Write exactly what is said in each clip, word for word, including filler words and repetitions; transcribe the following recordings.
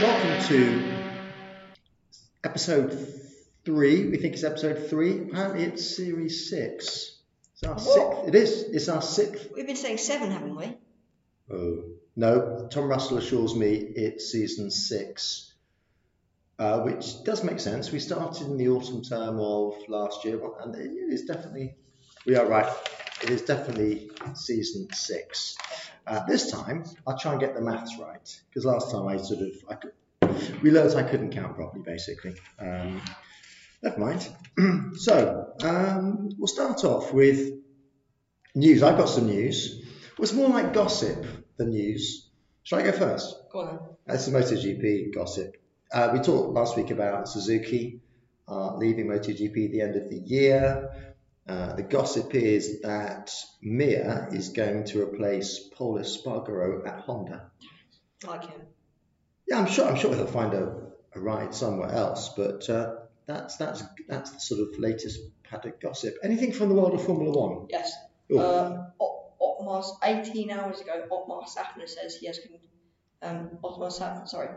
Welcome to episode three. We think it's episode three. Apparently it's series six. It's our sixth. It is. It's our sixth. We've been saying seven, haven't we? Oh, no. Tom Russell assures me it's season six. Uh, which does make sense. We started in the autumn term of last year, and it is definitely, we are right, it is definitely season six. Uh, this time, I'll try and get the maths right, because last time I sort of, I could, we learned I couldn't count properly, basically. Um, never mind. So, um, we'll start off with news. I've got some news. It was more like gossip than news. Should I go first? Go on. That's the MotoGP gossip. Uh, we talked last week about Suzuki uh, leaving MotoGP at the end of the year. Uh, the gossip is that Mir is going to replace Paul Espargaro at Honda. I like him. Yeah, I'm sure. I'm sure he'll find a, a ride somewhere else. But uh, that's that's that's the sort of latest paddock gossip. Anything from the world of Formula One? Yes. Um, Otmar, eighteen hours ago, Otmar Szafnauer says he has. Um, Otmar Szafnauer, sorry.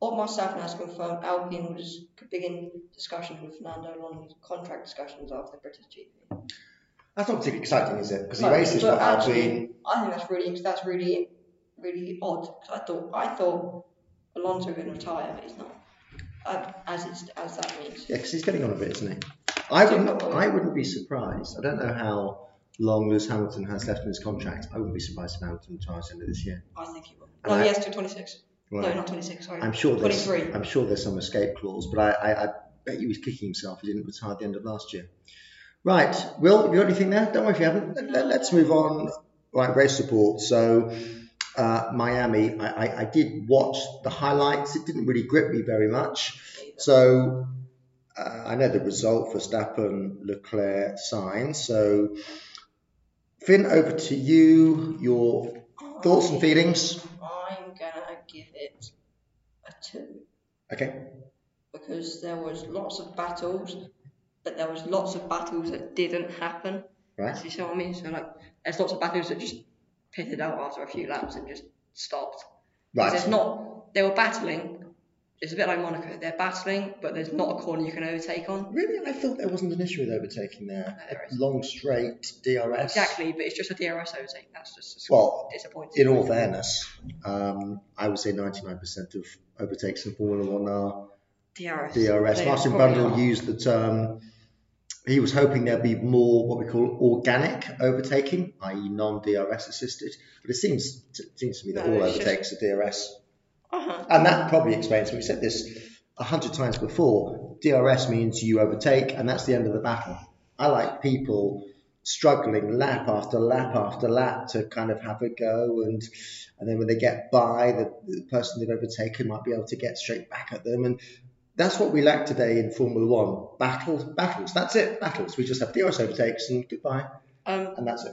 Otmar Szafnauer has confirmed Alpine will begin discussions with Fernando Alonso's contract discussions after the British G P. That's not particularly exciting, is it? Because no, he races with Alpine. I think that's really that's really really odd. Cause I thought I thought Alonso would retire, but he's not. Uh, as it's as that means. Yeah, because he's getting on a bit, isn't he? I wouldn't I wouldn't be surprised. I don't know how long Lewis Hamilton has left in his contract. I wouldn't be surprised if Hamilton retires end of this year. I think he will. And well, I, he has to twenty-six. Well, no, not twenty-six, sorry. I'm sure there's, I'm sure there's some escape clause, but I, I, I bet he was kicking himself. He didn't retire at the end of last year. Right, Will, have you got anything there? Don't worry if you haven't. Let, let, let's move on. Right, race report. So, uh, Miami, I, I, I did watch the highlights. It didn't really grip me very much. So, uh, I know the result for Verstappen, Leclerc, Sainz. So, Finn, over to you. Your thoughts and feelings? Two. Okay. Because there was lots of battles, but there was lots of battles that didn't happen. Right. So you see what I mean? So like, there's lots of battles that just pitted out after a few laps and just stopped. Right. There's not. They were battling. It's a bit like Monaco. They're battling, but there's not a corner you can overtake on. Really, I thought there wasn't an issue with overtaking there. No, there Long straight D R S. Exactly, but it's just a D R S overtake. That's just well, disappointing. In all fairness, um, I would say ninety-nine percent of overtakes in Formula One are D R S. D R S. Martin Brundle used the term. He was hoping there'd be more what we call organic overtaking, that is, non-D R S assisted. But it seems to, it seems to me that no, all overtakes just... are D R S. Uh-huh. And that probably explains, we've said this a hundred times before, D R S means you overtake and that's the end of the battle. I like people struggling lap after lap after lap to kind of have a go, and and then when they get by, the, the person they've overtaken might be able to get straight back at them. And that's what we lack today in Formula One. Battles, battles, that's it, battles. We just have D R S overtakes and goodbye, um, and that's it.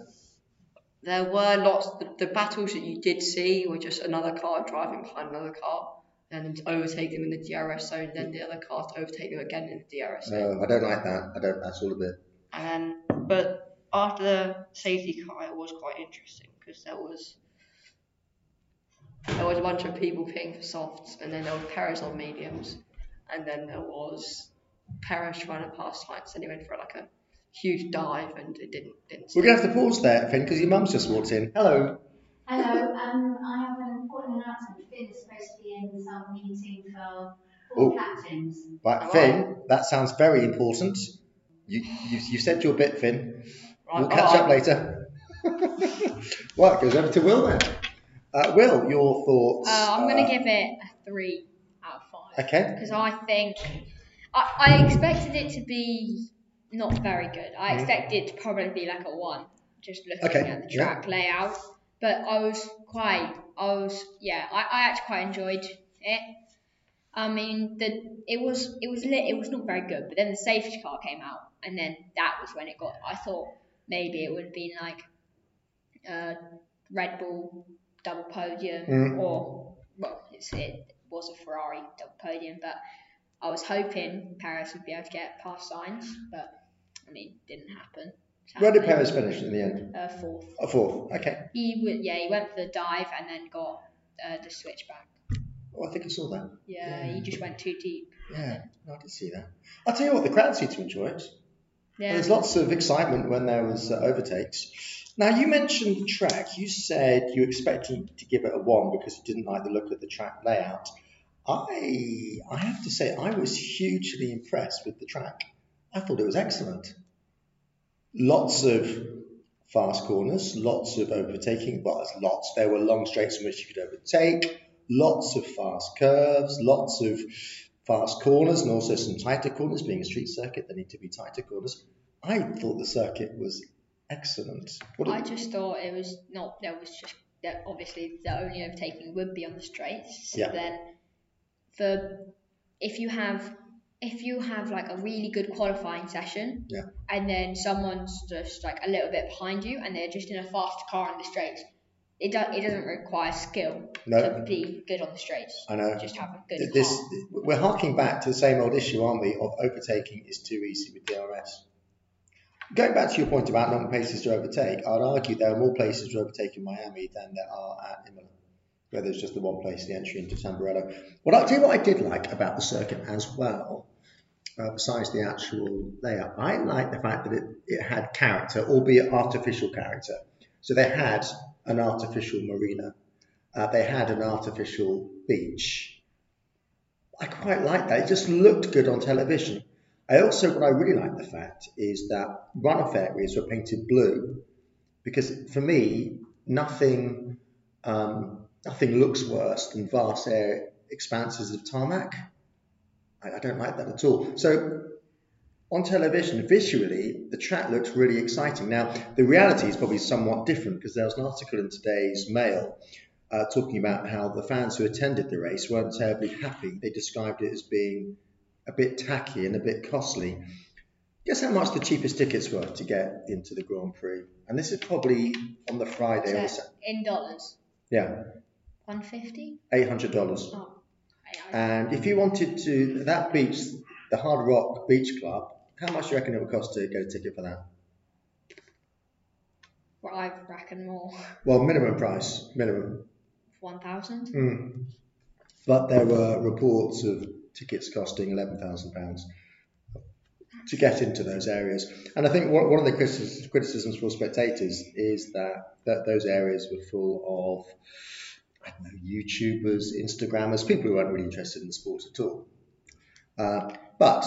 There were lots, the, the battles that you did see were just another car driving behind another car and overtake them in the D R S zone, then the other car to overtake them again in the D R S zone. No, I don't like that. I don't, that's all a bit. And, but after the safety car, it was quite interesting because there was there was a bunch of people paying for softs, and then there was Perez on mediums, and then there was Perez trying to pass Sainz, and he went for like a huge dive, and it didn't. didn't We're going to have to pause there, Finn, because your mum's just walked in. Hello. Hello. Um, I have an important announcement. Finn is supposed to be in this meeting for all captains. Right, Finn, that sounds very important. You you you said your bit, Finn. Right, we'll catch right. up later. Right, goes over to Will then. Uh, Will, your thoughts? Uh, I'm uh, going to give it a three out of five. Okay. Because I think I, I expected it to be not very good. I mm. expected it to probably be like a one, just looking okay. at the track yeah. layout. But I was quite, I was yeah, I, I actually quite enjoyed it. I mean, the it was it was lit. It was not very good, but then the safety car came out, and then that was when it got. I thought maybe it would have been like a Red Bull double podium, mm. or well, it's, it was a Ferrari double podium. But I was hoping Perez would be able to get past Sainz, but I mean, didn't happen. Where did Perez finish in the end? Uh, fourth. A fourth. Okay. He w- yeah, he went for the dive and then got uh, the switchback. Oh, I think I saw that. Yeah, yeah, he just went too deep. Yeah, I did see that. I'll tell you what, the crowd seemed to enjoy it. Yeah. There's lots of excitement when there was uh, overtakes. Now, you mentioned the track. You said you expected to give it a one because you didn't like the look of the track layout. I I have to say, I was hugely impressed with the track. I thought it was excellent. Lots of fast corners, lots of overtaking. Well, there's lots. There were long straights in which you could overtake. Lots of fast curves, lots of fast corners, and also some tighter corners. Being a street circuit, there need to be tighter corners. I thought the circuit was excellent. What I just thought it was not, there was just, that obviously the only overtaking would be on the straights. So yeah. Then the, if you have, if you have like a really good qualifying session, yeah. and then someone's just like a little bit behind you and they're just in a faster car on the straights, It, do, it doesn't require skill no. to be good on the straights. I know. Just have a good this, car. We're harking back to the same old issue, aren't we, of overtaking is too easy with D R S. Going back to your point about long places to overtake, I'd argue there are more places to overtake in Miami than there are at Imola, where there's just the one place, the entry into Tamburello. Well, I'll tell you what I did like about the circuit as well, uh, besides the actual layout. I like the fact that it, it had character, albeit artificial character. So they had an artificial marina. Uh, they had an artificial beach. I quite like that. It just looked good on television. I also, what I really like the fact is that runoff areas were painted blue, because for me, nothing, um, nothing looks worse than vast air expanses of tarmac. I, I don't like that at all. So on television, visually, the track looked really exciting. Now, the reality is probably somewhat different, because there was an article in today's Mail uh, talking about how the fans who attended the race weren't terribly happy. They described it as being a bit tacky and a bit costly. Guess how much the cheapest tickets were to get into the Grand Prix? And this is probably on the Friday so or so. In dollars? Yeah. one hundred fifty dollars? eight hundred dollars. Oh, and if you wanted to, that beach, the Hard Rock Beach Club, how much do you reckon it would cost to get a ticket for that? Well, I reckon more. Well, minimum price, minimum. one thousand pounds? Mm. But there were reports of tickets costing eleven thousand pounds to get into those areas. And I think one of the criticisms for spectators is that, that those areas were full of, I don't know, YouTubers, Instagrammers, people who weren't really interested in the sport at all. Uh, but...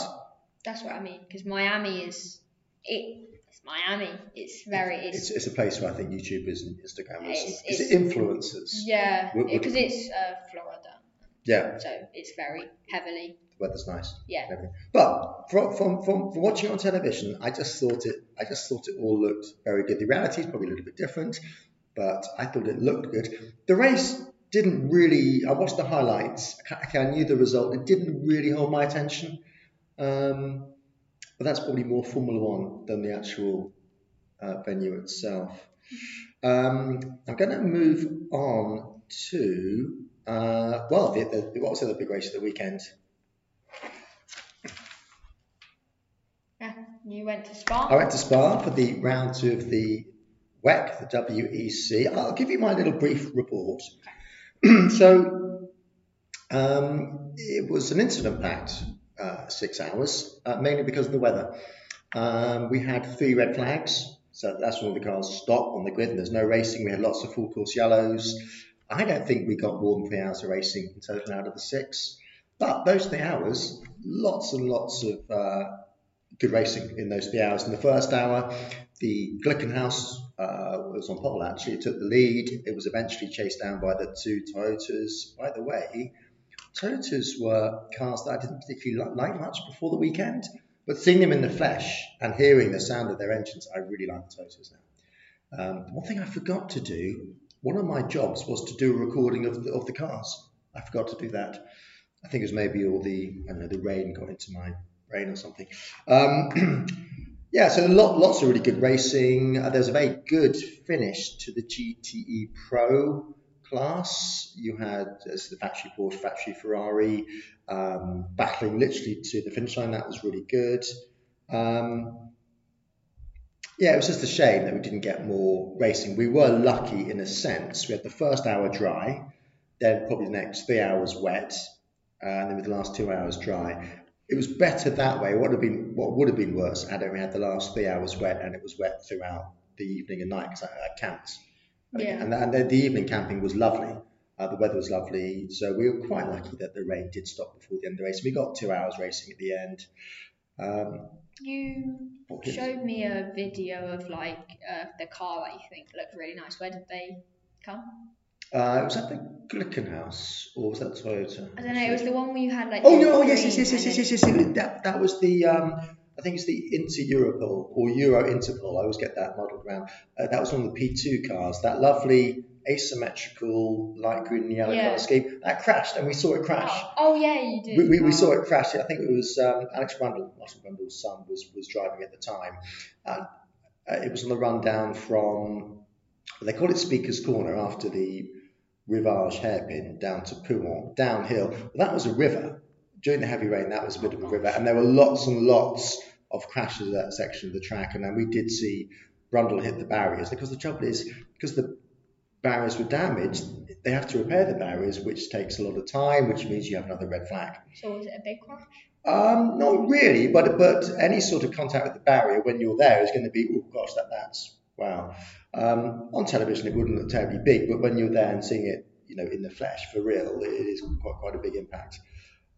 That's what I mean, because Miami is it. It's Miami. It's very. It's, it's, it's a place where I think YouTubers and Instagrammers, it's, it's, it's influencers. Yeah, because it, it's uh, Florida. Yeah. So it's very heavily. The weather's nice. Yeah. But from from from watching on television, I just thought it. I just thought it all looked very good. The reality is probably a little bit different, but I thought it looked good. The race didn't really. I watched the highlights. I, I knew the result. It didn't really hold my attention. Um, but that's probably more Formula One than the actual uh, venue itself. Um, I'm going to move on to, uh, well, the, the, what was the big race of the weekend? Yeah, you went to Spa? I went to Spa for the round two of the W E C, the W E C. I'll give you my little brief report. So um, it was an incident-packed uh, six hours, uh, mainly because of the weather. Um, we had three red flags, so that's when all the cars stopped on the grid and there's no racing. We had lots of full-course yellows. I don't think we got more than three hours of racing in total out of the six. But those three hours, lots and lots of uh, good racing in those three hours. In the first hour, the Glickenhaus uh, was on pole, actually. It took the lead. It was eventually chased down by the two Toyotas. By the way, Toyotas were cars that I didn't particularly like much before the weekend, but seeing them in the flesh and hearing the sound of their engines, I really like the Toyotas now. Um, one thing I forgot to do, one of my jobs was to do a recording of the, of the cars. I forgot to do that. I think it was maybe all the, I don't know, the rain got into my brain or something. Um, yeah, so lot, lots of really good racing. Uh, there's a very good finish to the G T E Pro class. You had uh, the factory Porsche, factory Ferrari, um, battling literally to the finish line. That was really good. Um, yeah, it was just a shame that we didn't get more racing. We were lucky in a sense. We had the first hour dry, then probably the next three hours wet, Uh, and then with the last two hours dry. It was better that way. What would have been, what would have been worse had we had the last three hours wet, and it was wet throughout the evening and night because I, I camped. Yeah. And, and the, the evening camping was lovely. Uh, the weather was lovely. So we were quite lucky that the rain did stop before the end of the race. We got two hours racing at the end. Um, you showed me a video of like uh, the car that you think looked really nice. Where did they come? Uh, was that the Glickenhaus or was that Toyota? I don't know. It was the one where you had like. Oh no! Oh yes, yes, yes, yes, yes, yes, yes, yes. That that was the. Um, I think it's the Inter-Europol or Euro-Interpol. I always get that modelled around. Uh, that was one of the P two cars. That lovely asymmetrical light green and yellow yeah. colour scheme that crashed, and we saw it crash. Oh, oh yeah, you did. We we, wow. we saw it crash. I think it was um, Alex Brundle, Martin Brundle's son, was was driving at the time. Uh, it was on the run down from. They call it Speaker's Corner after the. Rivage hairpin down to Pouhon, downhill. Well, that was a river. During the heavy rain, that was a bit of a river. And there were lots and lots of crashes at that section of the track. And then we did see Brundle hit the barriers. Because the trouble is, because the barriers were damaged, they have to repair the barriers, which takes a lot of time, which means you have another red flag. So was it a big crash? Um, not really, but but any sort of contact with the barrier when you're there is going to be, oh gosh, that that's... Wow. Um, on television, it wouldn't look terribly big, but when you're there and seeing it, you know, in the flesh, for real, it is quite quite a big impact.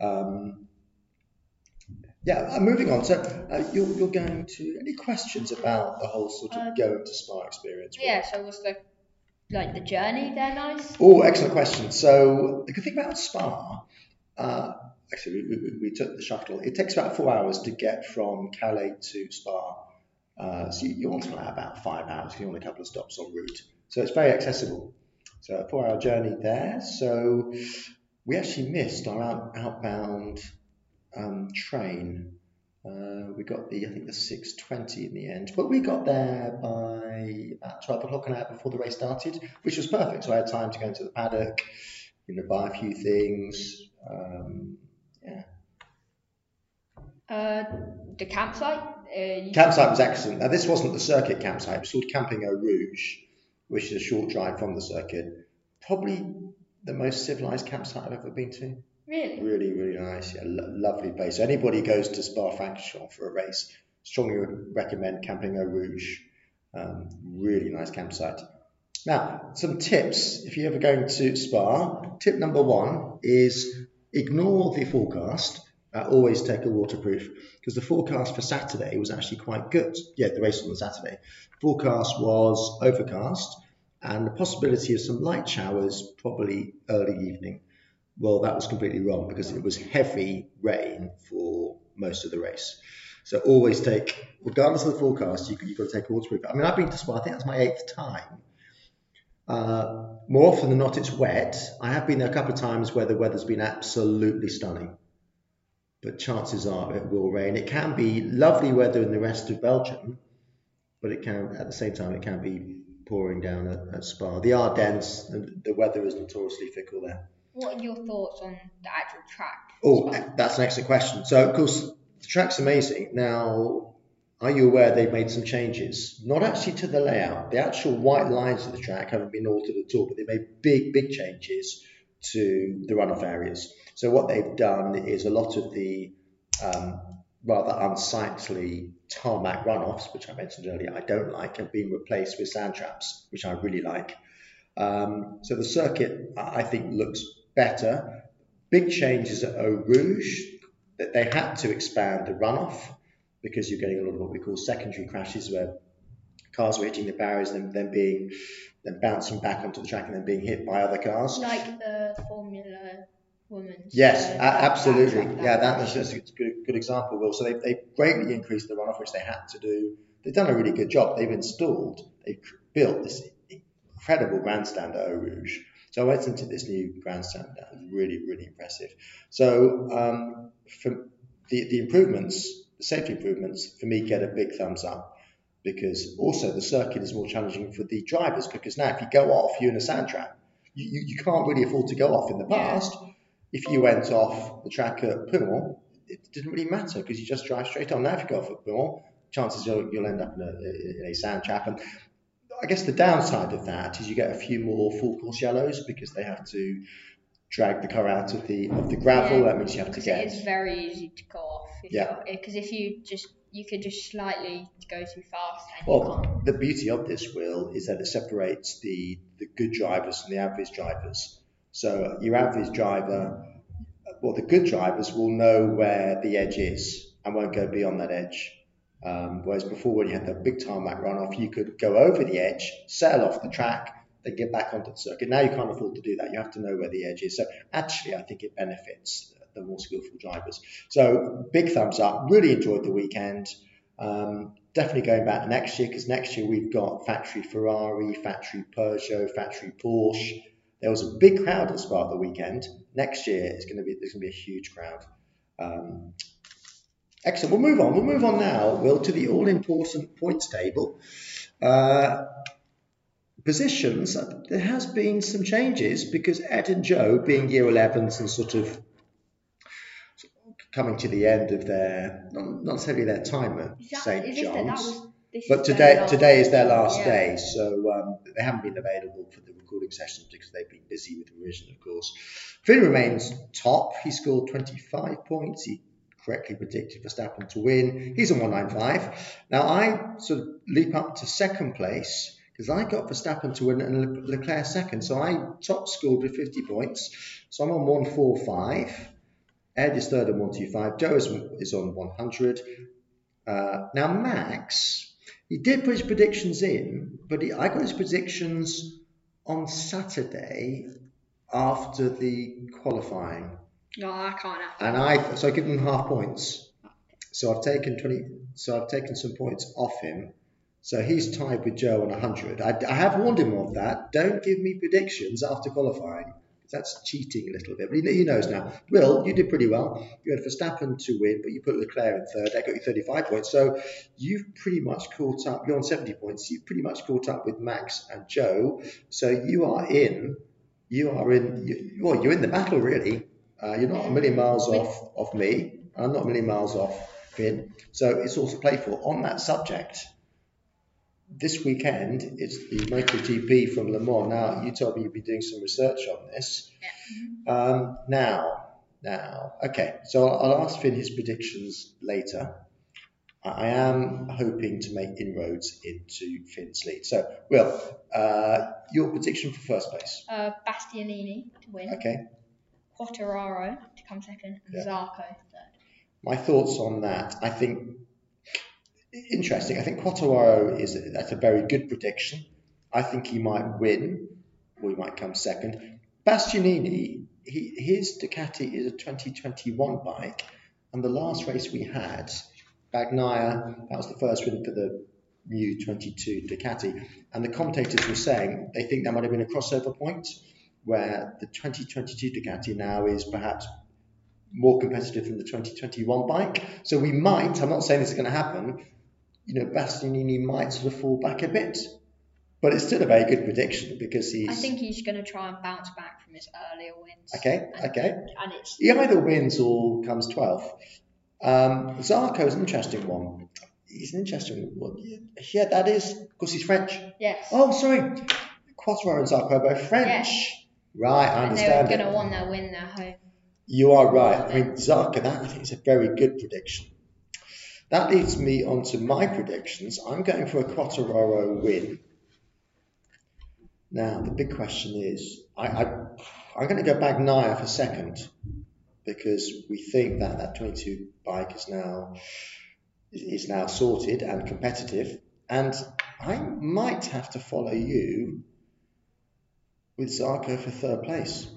Um, yeah, uh, moving on. So uh, you're, you're going to, any questions about the whole sort of um, going to Spa experience? Really? Yeah, so was the, like the journey there nice? Oh, excellent question. So the good thing about Spa, uh, actually, we, we, we took the shuttle. It takes about four hours to get from Calais to Spa. Uh, so you, you want to allow about five hours, you want a couple of stops en route. So it's very accessible. So a four hour journey there. So we actually missed our out, outbound um, train. Uh, we got the, I think the six twenty in the end, but we got there by about twelve o'clock, an hour before the race started, which was perfect. So I had time to go into the paddock, you know, buy a few things. Um, yeah. Uh, the campsite? Uh, campsite was excellent. Now, this wasn't the circuit campsite. It was called Camping au Rouge, which is a short drive from the circuit. Probably the most civilised campsite I've ever been to. Really? Really, really nice. Yeah, lo- lovely place. So anybody goes to Spa-Francorchamps for a race, strongly recommend Camping au Rouge. Um, really nice campsite. Now, some tips if you're ever going to Spa. Tip number one is ignore the forecast. Uh, always take a waterproof, because the forecast for Saturday was actually quite good. Yeah, the race was on Saturday. Forecast was overcast and the possibility of some light showers probably early evening. Well, that was completely wrong because it was heavy rain for most of the race. So always take, regardless of the forecast, you, you've got to take a waterproof. I mean, I've been to Spa, I think that's my eighth time. Uh, more often than not, it's wet. I have been there a couple of times where the weather's been absolutely stunning. But chances are it will rain. It can be lovely weather in the rest of Belgium, but it can, at the same time, it can be pouring down at, at Spa. The Ardennes, the, the weather is notoriously fickle there. What are your thoughts on the actual track? Oh, that's an excellent question. So, of course, the track's amazing. Now, are you aware they've made some changes? Not actually to the layout. The actual white lines of the track haven't been altered at all, but they made big, big changes to the runoff areas. So what they've done is a lot of the um, rather unsightly tarmac runoffs, which I mentioned earlier, I don't like, have been replaced with sand traps, which I really like. Um, so the circuit, I think, looks better. Big changes at Eau Rouge, that they had to expand the runoff because you're getting a lot of what we call secondary crashes where cars were hitting the barriers and then being, then bouncing back onto the track and then being hit by other cars. Like the Formula Woman. Yes, so a- absolutely. That yeah, that, that's just a good, good example, Will. So they they greatly increased the runoff, which they had to do. They've done a really good job. They've installed, they've built this incredible grandstand at Eau Rouge. So I went into this new grandstand. That was really, really impressive. So um, for the, the improvements, the safety improvements, for me, get a big thumbs up, because also the circuit is more challenging for the drivers, because now if you go off, you're in a sand trap. You, you, you can't really afford to go off. In the past, if you went off the track at Pumont, it didn't really matter because you just drive straight on. Now if you go off at Pumont, chances you'll, you'll end up in a, in a sand trap. And I guess the downside of that is you get a few more full course yellows because they have to drag the car out of the of the gravel. Yeah, that means you have to get. It's very easy to go off. If yeah. Because if you just you could just slightly go too fast. And well, you can't. The beauty of this, Will, is that it separates the the good drivers from the average drivers. So your average driver, well, the good drivers will know where the edge is and won't go beyond that edge. Um, whereas before, when you had the big tarmac runoff, you could go over the edge, sail off the track, then get back onto the circuit. Now you can't afford to do that. You have to know where the edge is. So actually, I think it benefits the more skillful drivers. So big thumbs up. Really enjoyed the weekend. Um, definitely going back next year, because next year we've got factory Ferrari, factory Peugeot, factory Porsche. There was a big crowd at Spa the weekend. Next year, it's going to be there's going to be a huge crowd. Um, Excellent. We'll move on. We'll move on now, Will, to the all-important points table. Uh, positions, there has been some changes because Ed and Joe, being year elevens and sort of coming to the end of their, not necessarily their time at Saint John's, but today today is their last yeah. day, so um, they haven't been available for the recording sessions because they've been busy with revision, of course. Finn remains top. He scored twenty-five points. He correctly predicted Verstappen to win. He's a one ninety-five. Now I sort of leap up to second place because I got Verstappen to win and Le- Leclerc second. So I top scored with fifty points. So I'm on one forty-five. Ed is third on one twenty-five. Joe is, is on one hundred. Uh, now Max, he did put his predictions in, but he, I got his predictions on Saturday after the qualifying. No, I can't. And I so I give him half points. So I've taken twenty. So I've taken some points off him. So he's tied with Joe on one hundred. I, I have warned him of that. Don't give me predictions after qualifying. That's cheating a little bit. But he, he knows now. Will, you did pretty well. You had Verstappen to win, but you put Leclerc in third. That got you thirty-five points. So you've pretty much caught up. You're on seventy points. You've pretty much caught up with Max and Joe. So you are in. You are in. You, well, you're in the battle really. Uh, you're not a million miles off of me. I'm not a million miles off Finn. So it's also playful. On that subject, this weekend, it's the MotoGP from Le Mans. Now, you told me you'd be doing some research on this. Yeah. Um, now, now, okay. So I'll, I'll ask Finn his predictions later. I am hoping to make inroads into Finn's lead. So, Will, uh, your prediction for first place? Uh, Bastianini to win. Okay. Quartararo to come second, and yeah. Zarco third. My thoughts on that, I think, interesting. I think Quartararo is a, that's a very good prediction. I think he might win, or he might come second. Bastianini, he, his Ducati is a twenty twenty-one bike, and the last race we had, Bagnaia, that was the first win for the new twenty-two Ducati, and the commentators were saying they think that might have been a crossover point, where the twenty twenty-two Ducati now is perhaps more competitive than the twenty twenty-one bike. So we might, I'm not saying this is going to happen, you know, Bastianini might sort of fall back a bit. But it's still a very good prediction because he's... I think he's going to try and bounce back from his earlier wins. Okay, and, okay. And it's... He either wins or comes twelfth. Um, Zarco is an interesting one. it's an interesting one. Yeah, that is, because he's French. Yes. Oh, sorry. Quartararo and Zarco are both French. Yes. Right, I understand. They were going to want their win their home. You are right. I mean, Zarco, that I think is a very good prediction. That leads me on to my predictions. I'm going for a Quartararo win. Now, the big question is, I, I, I'm going to go back Bagnaia for second, because we think that that twenty-two bike is now is now sorted and competitive. And I might have to follow you with Zarco for third place.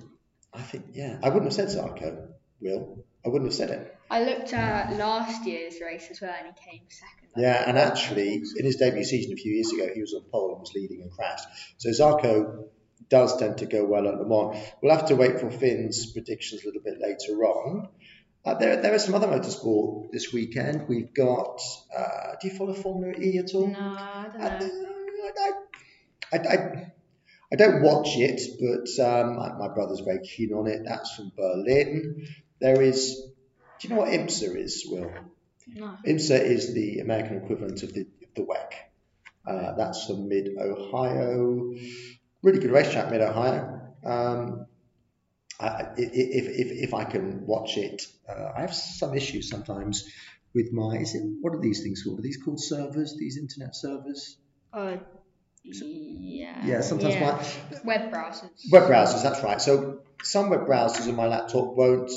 I think, yeah, I wouldn't have said Zarco, Will. I wouldn't have said it. I looked at last year's race as well, and he came second. Yeah, and actually, in his debut season a few years ago, he was on pole and was leading and crashed. So Zarco does tend to go well at Le Mans. We'll have to wait for Finn's predictions a little bit later on. Uh, there, there is some other motorsport this weekend. We've got... Uh, do you follow Formula E at all? No, I don't uh, know. I, I, I, I, I don't watch it, but um, my, my brother's very keen on it. That's from Berlin. There is... Do you know what IMSA is, Will? No. IMSA is the American equivalent of the, the W E C. Uh, that's from mid-Ohio. Really good racetrack, mid-Ohio. Um, I, if, if if I can watch it, uh, I have some issues sometimes with my... Is it, what are these things called? Are these called servers, these internet servers? Uh, yeah. Yeah, sometimes yeah. my... Web browsers. Web browsers, that's right. So some web browsers on my laptop won't...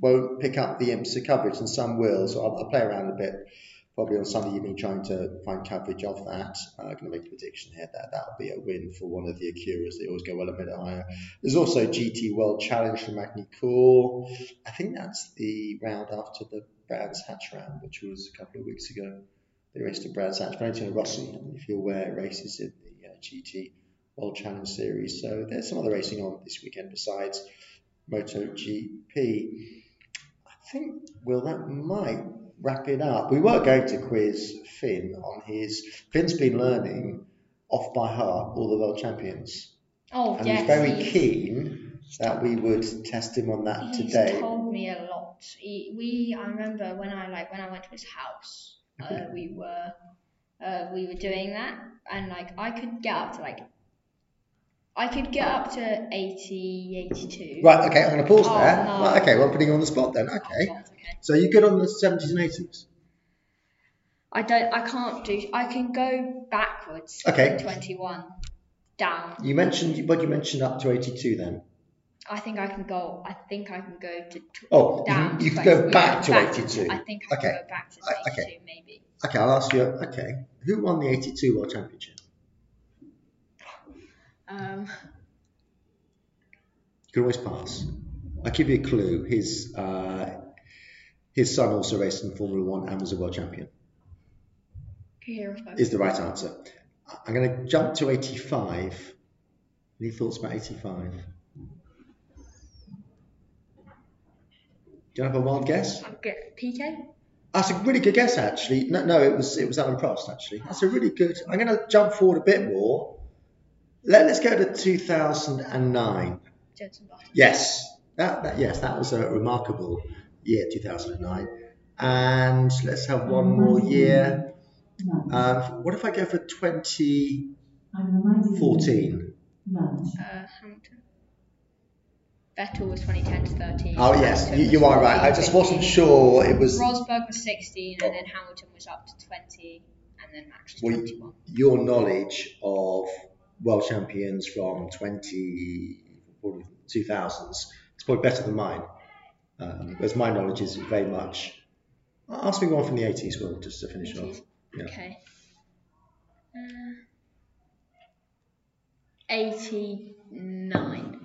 won't pick up the IMSA coverage, and some will, so I'll, I'll play around a bit, probably on Sunday evening, trying to find coverage of that. I'm uh, going to make a prediction here that that'll be a win for one of the Acuras. They always go well a bit higher. There's also G T World Challenge from Magny-Cours. I think that's the round after the Brands Hatch round, which was a couple of weeks ago. They raced at Brands Hatch. Fernando Rossi, if you're aware, races in the uh, G T World Challenge series. So there's some other racing on this weekend besides MotoGP. I think, Will, that might wrap it up. We were going to quiz Finn on his... Finn's been learning off by heart all the world champions. Oh, and yes. And he's very he's, keen that we would test him on that he's today. He's told me a lot. He, we, I remember when I like when I went to his house, uh, we were uh, we were doing that, and like I could get up to like... I could get up to eighty, eighty-two. Right, okay, I'm going to pause oh, there. No. Right, okay, well, I'm putting you on the spot then. Okay. Oh, God, okay. So you're good on the seventies and eighties? I don't, I can't do, I can go backwards. Okay. twenty-one, down. You mentioned, but you mentioned up to eighty-two then. I think I can go, I think I can go to, tw- oh, down. You can go back yeah, to back eighty-two. To, I think I okay. can go back to I, eighty-two, okay. maybe. Okay, I'll ask you, okay, who won the eighty-two World Championship? Um, you can always pass. I'll give you a clue. His uh, his son also raced in Formula One and was a world champion. Is the right answer. I'm going to jump to eighty-five. Any thoughts about eighty-five? Do you have a wild guess? I'll get P K. That's a really good guess, actually. No, no, it was it was Alain Prost, actually. That's a really good. I'm going to jump forward a bit more. Let's go to two thousand nine. Yes, that, that yes, that was a remarkable year, two thousand nine. And let's have one more year. Uh, what if I go for twenty fourteen? Uh, Hamilton. Vettel was twenty ten to thirteen. Oh yes, you, you are right. I just wasn't sure it was. Rosberg was sixteen, and then Hamilton was up to twenty, and then Max was twenty-one. Well, your knowledge of world champions from twenty, two thousands. It's probably better than mine. Um, whereas my knowledge is very much... Ask me one from the eighties, Will, just to finish eighties. Off. Yeah. Okay. Uh, eighty-nine.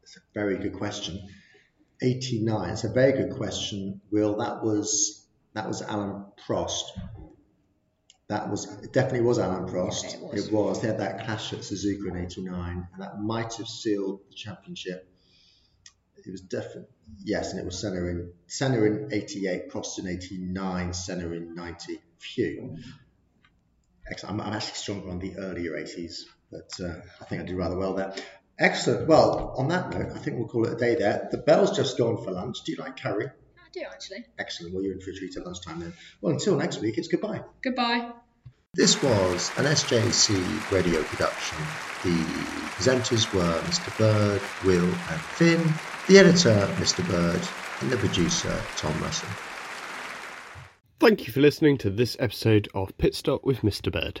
That's a very good question. eighty-nine. It's a very good question, Will. That was that was Alain Prost. That was it definitely was Alain Prost. Yeah, it, was. it was. They had that clash at Suzuka in eighty-nine, and that might have sealed the championship. It was definitely yes, and it was Senna in Senna in eighty-eight, Prost in eighty-nine, Senna in ninety. Phew. Excellent. I'm, I'm actually stronger on the earlier eighties, but uh, I think I did rather well there. Excellent. Well, on that note, I think we'll call it a day there. The bell's just gone for lunch. Do you like curry? I do, actually. Excellent. Well, you're in for a treat at lunchtime then. Well, until next week, it's goodbye. Goodbye. This was an S J C radio production. The presenters were Mr Bird, Will and Finn, the editor, Mr Bird, and the producer, Tom Russell. Thank you for listening to this episode of Pit Stop with Mr Bird.